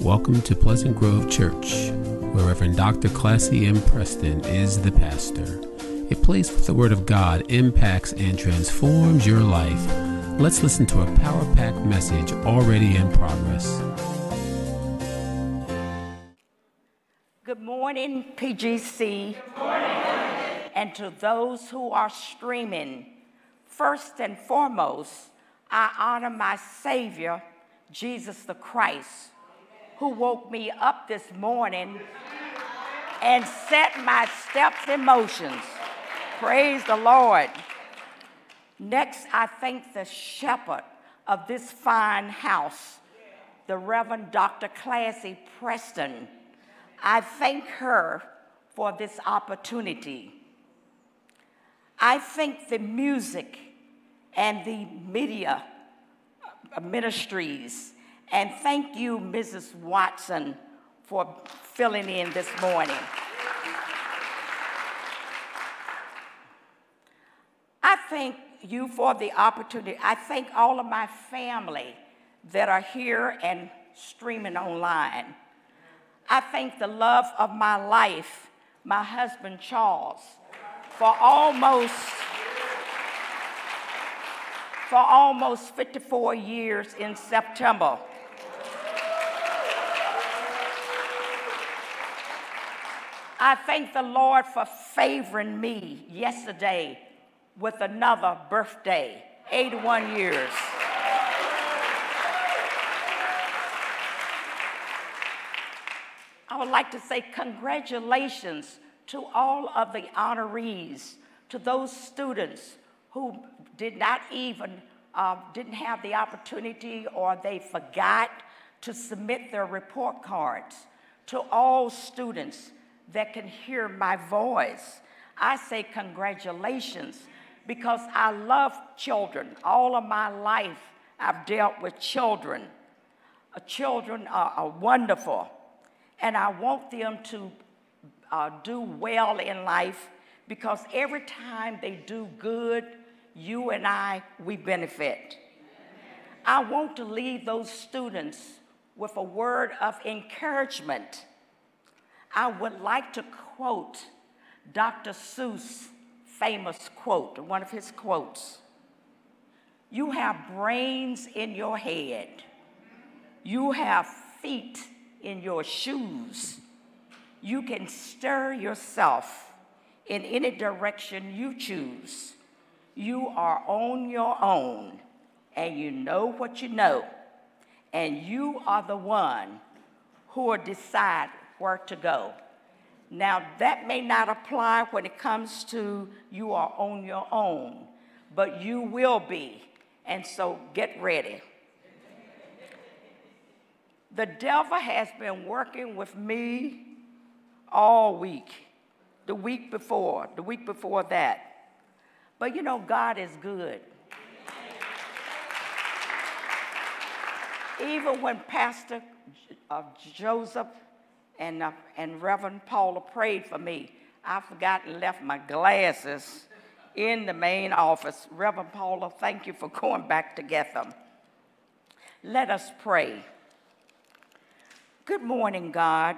Welcome to Pleasant Grove Church, where Reverend Dr. Classy M. Preston is the pastor. A place where the Word of God impacts and transforms your life. Let's listen to a power-packed message already in progress. Good morning, PGC. Good morning. And to those who are streaming, first and foremost, I honor my Savior, Jesus the Christ, who woke me up this morning and set my steps in motion. Praise the Lord. Next, I thank the shepherd of this fine house, the Reverend Dr. Classy Preston. I thank her for this opportunity. I thank the music and the media ministries. And thank you, Mrs. Watson, for filling in this morning. I thank you for the opportunity. I thank all of my family that are here and streaming online. I thank the love of my life, my husband Charles, for almost 54 years in September. I thank the Lord for favoring me yesterday with another birthday, 81 years. I would like to say congratulations to all of the honorees, to those students who didn't have the opportunity or they forgot to submit their report cards, to all students that can hear my voice. I say congratulations because I love children. All of my life, I've dealt with children. Children are wonderful, and I want them to do well in life because every time they do good, you and I, we benefit. I want to leave those students with a word of encouragement. I would like to quote Dr. Seuss' famous quote, one of his quotes. You have brains in your head. You have feet in your shoes. You can stir yourself in any direction you choose. You are on your own, and you know what you know, and you are the one who will decide where to go. Now, that may not apply when it comes to you are on your own, but you will be, and so get ready. The devil has been working with me all week, the week before that. But you know, God is good. Amen. Even when Pastor Joseph and Reverend Paula prayed for me, I forgot and left my glasses in the main office. Reverend Paula, thank you for going back to get them. Let us pray. Good morning, God.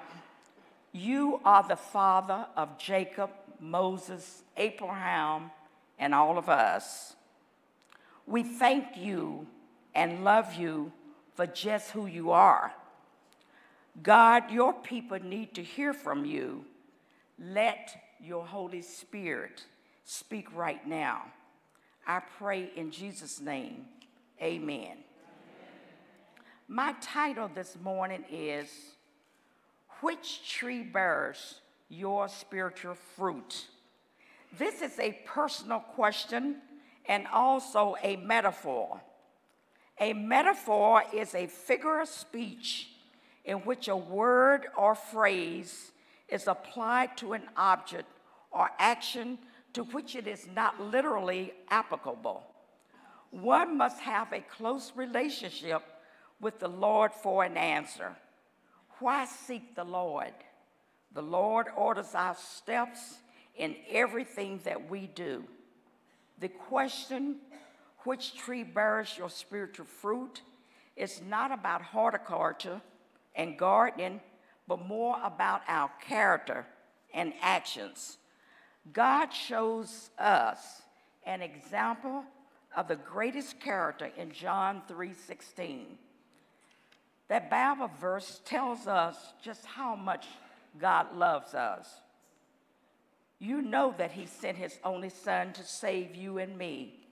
You are the father of Jacob, Moses, Abraham, and all of us. We thank you and love you for just who you are. God, your people need to hear from you. Let your Holy Spirit speak right now. I pray in Jesus' name, amen. Amen. My title this morning is, Which Tree Bears Your Spiritual Fruit? This is a personal question and also a metaphor. A metaphor is a figure of speech in which a word or phrase is applied to an object or action to which it is not literally applicable. One must have a close relationship with the Lord for an answer. Why seek the Lord? The Lord orders our steps in everything that we do. The question, which tree bears your spiritual fruit, is not about horticulture and gardening, but more about our character and actions. God shows us an example of the greatest character in John 3:16. That Bible verse tells us just how much God loves us. You know that he sent his only son to save you and me.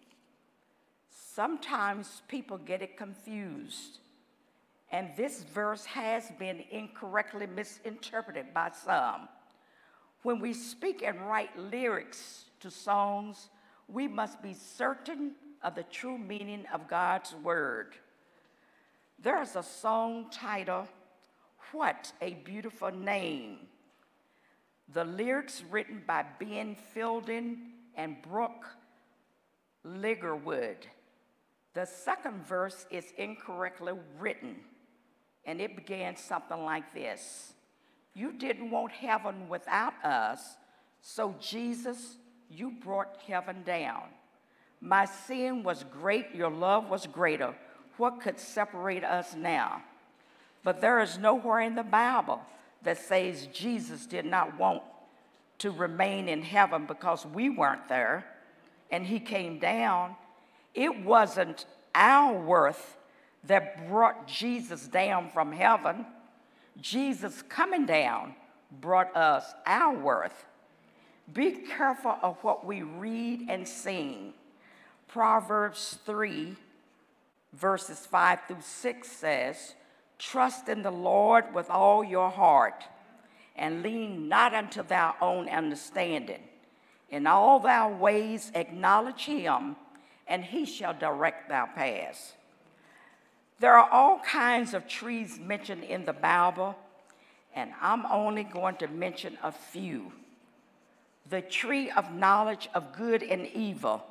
Sometimes people get it confused, and this verse has been incorrectly misinterpreted by some. When we speak and write lyrics to songs, we must be certain of the true meaning of God's word. There's a song titled, "What a Beautiful Name." The lyrics written by Ben Fielding and Brooke Ligertwood. The second verse is incorrectly written, and it began something like this: "You didn't want heaven without us, so Jesus, you brought heaven down. My sin was great, your love was greater. What could separate us now?" But there is nowhere in the Bible that says Jesus did not want to remain in heaven because we weren't there, and he came down. It wasn't our worth that brought Jesus down from heaven. Jesus coming down brought us our worth. Be careful of what we read and sing. Proverbs 3, verses 5 through 6 says, "Trust in the Lord with all your heart, and lean not unto thy own understanding. In all thy ways acknowledge him, and he shall direct thy paths." There are all kinds of trees mentioned in the Bible, and I'm only going to mention a few. The tree of knowledge of good and evil.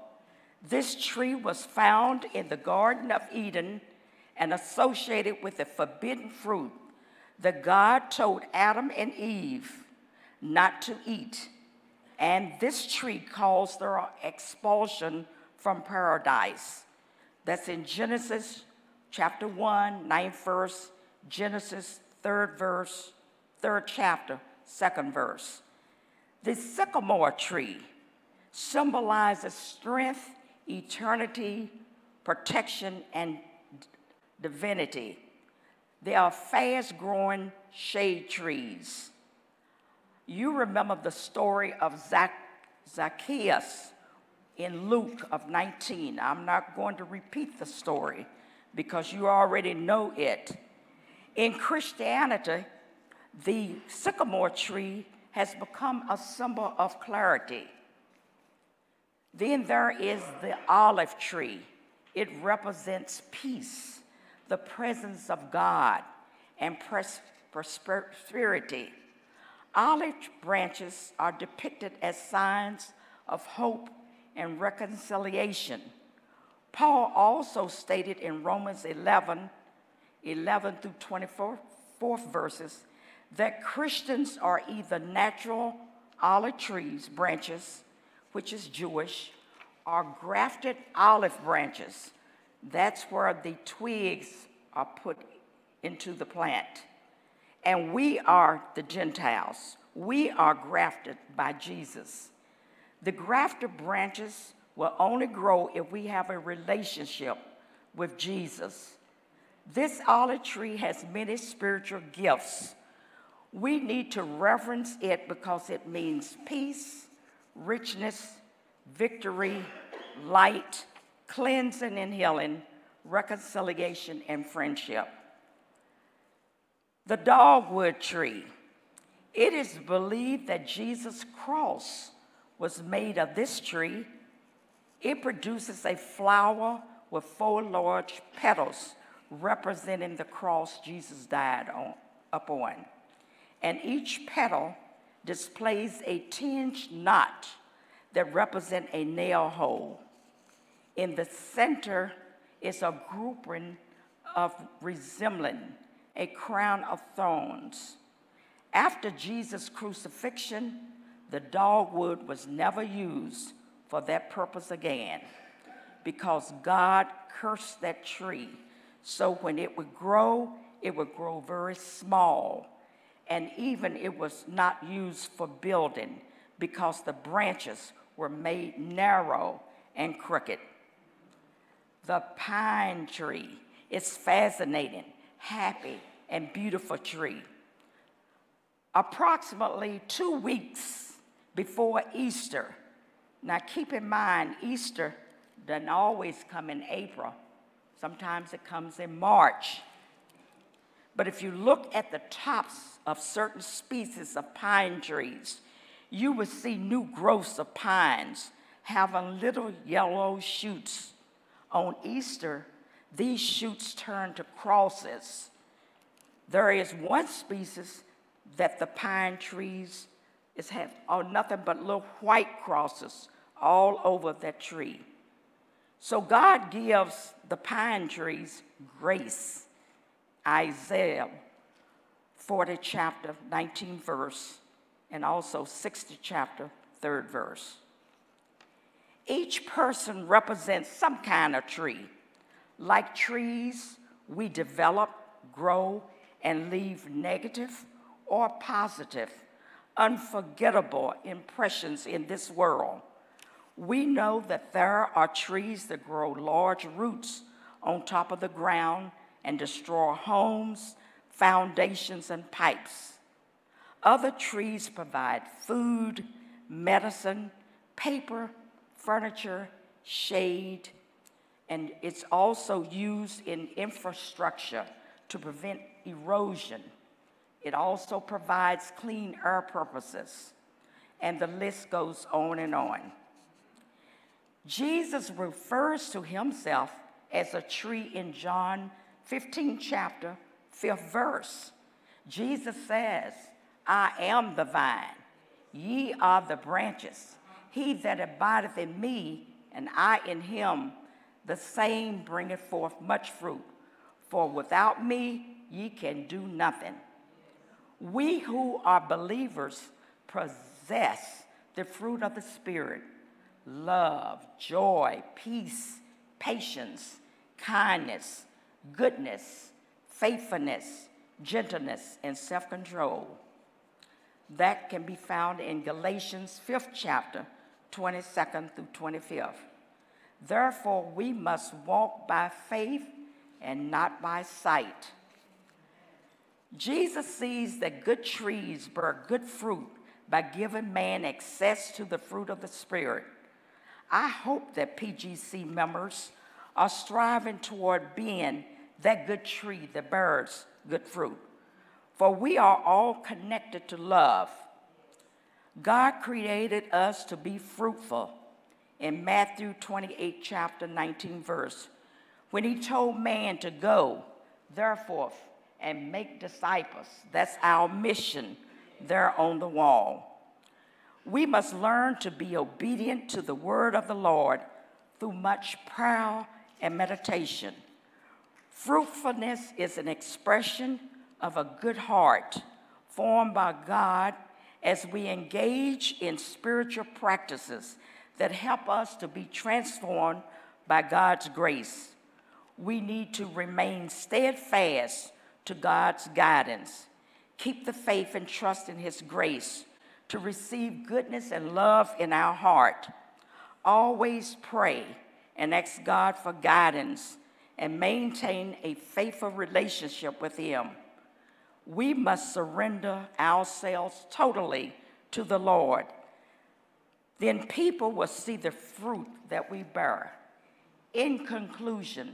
This tree was found in the Garden of Eden and associated with the forbidden fruit that God told Adam and Eve not to eat. And this tree caused their expulsion from paradise. That's in Genesis chapter 1, 9th verse, Genesis 3rd verse, 3rd chapter, 2nd verse. The sycamore tree symbolizes strength, eternity, protection, and divinity. They are fast-growing shade trees. You remember the story of Zacchaeus in Luke of 19. I'm not going to repeat the story because you already know it. In Christianity, the sycamore tree has become a symbol of clarity. Then there is the olive tree. It represents peace, the presence of God, and prosperity. Olive branches are depicted as signs of hope and reconciliation. Paul also stated in Romans 11 through 24 verses, that Christians are either natural olive trees, branches, which is Jewish, or grafted olive branches. That's where the twigs are put into the plant. And we are the Gentiles. We are grafted by Jesus. The grafted branches will only grow if we have a relationship with Jesus. This olive tree has many spiritual gifts. We need to reverence it because it means peace, richness, victory, light, cleansing and healing, reconciliation and friendship. The dogwood tree. It is believed that Jesus' cross was made of this tree. It produces a flower with four large petals representing the cross Jesus died upon. And each petal displays a tinged knot that represents a nail hole. In the center is a grouping of resembling a crown of thorns. After Jesus' crucifixion, the dogwood was never used for that purpose again because God cursed that tree. So when it would grow, it would grow very small, and even it was not used for building because the branches were made narrow and crooked. The pine tree is fascinating, happy, and beautiful tree. Approximately 2 weeks before Easter, now keep in mind, Easter doesn't always come in April. Sometimes it comes in March. But if you look at the tops of certain species of pine trees, you will see new growths of pines having little yellow shoots. On Easter, these shoots turn to crosses. There is one species that the pine trees have nothing but little white crosses all over that tree. So God gives the pine trees grace. Isaiah 40 chapter 19 verse, and also 60 chapter 3rd verse. Each person represents some kind of tree. Like trees, we develop, grow, and leave negative or positive, unforgettable impressions in this world. We know that there are trees that grow large roots on top of the ground and destroy homes, foundations, and pipes. Other trees provide food, medicine, paper, furniture, shade, and it's also used in infrastructure to prevent erosion. It also provides clean air purposes, and the list goes on and on. Jesus refers to himself as a tree in John 15 chapter, 5th verse. Jesus says, I am the vine, ye are the branches. He that abideth in me, and I in him, the same bringeth forth much fruit. For without me, ye can do nothing. We who are believers possess the fruit of the Spirit: love, joy, peace, patience, kindness, goodness, faithfulness, gentleness, and self-control. That can be found in Galatians 5th chapter, 22nd through 25th. Therefore, we must walk by faith and not by sight. Jesus sees that good trees bear good fruit by giving man access to the fruit of the Spirit. I hope that PGC members are striving toward being that good tree that bears good fruit. For we are all connected to love. God created us to be fruitful. In Matthew 28, chapter 19, verse, when he told man to go, therefore, and make disciples, that's our mission there on the wall. We must learn to be obedient to the word of the Lord through much prayer and meditation. Fruitfulness is an expression of a good heart formed by God as we engage in spiritual practices that help us to be transformed by God's grace. We need to remain steadfast to God's guidance, keep the faith and trust in his grace to receive goodness and love in our heart. Always pray and ask God for guidance and maintain a faithful relationship with him. We must surrender ourselves totally to the Lord. Then people will see the fruit that we bear. In conclusion,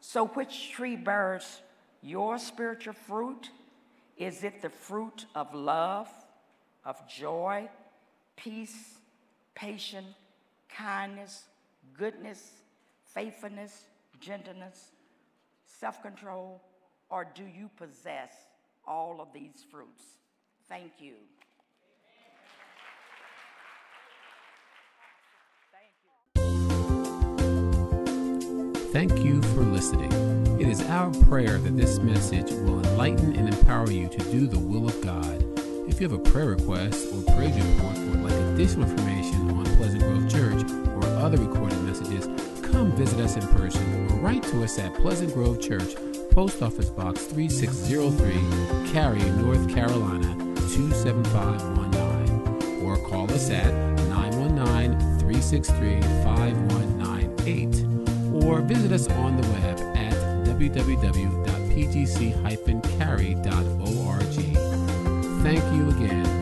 so which tree bears your spiritual fruit? Is it the fruit of love, of joy, peace, patience, kindness, goodness, faithfulness, gentleness, self-control, or do you possess all of these fruits? Thank you. Thank you for listening. It is our prayer that this message will enlighten and empower you to do the will of God. If you have a prayer request or praise report or would like additional information on Pleasant Grove Church or other recorded messages, come visit us in person or write to us at Pleasant Grove Church, Post Office Box 3603, Cary, North Carolina 27519, or call us at 919-363-5198, or visit us on the web at www.pgc-cary.org. Thank you again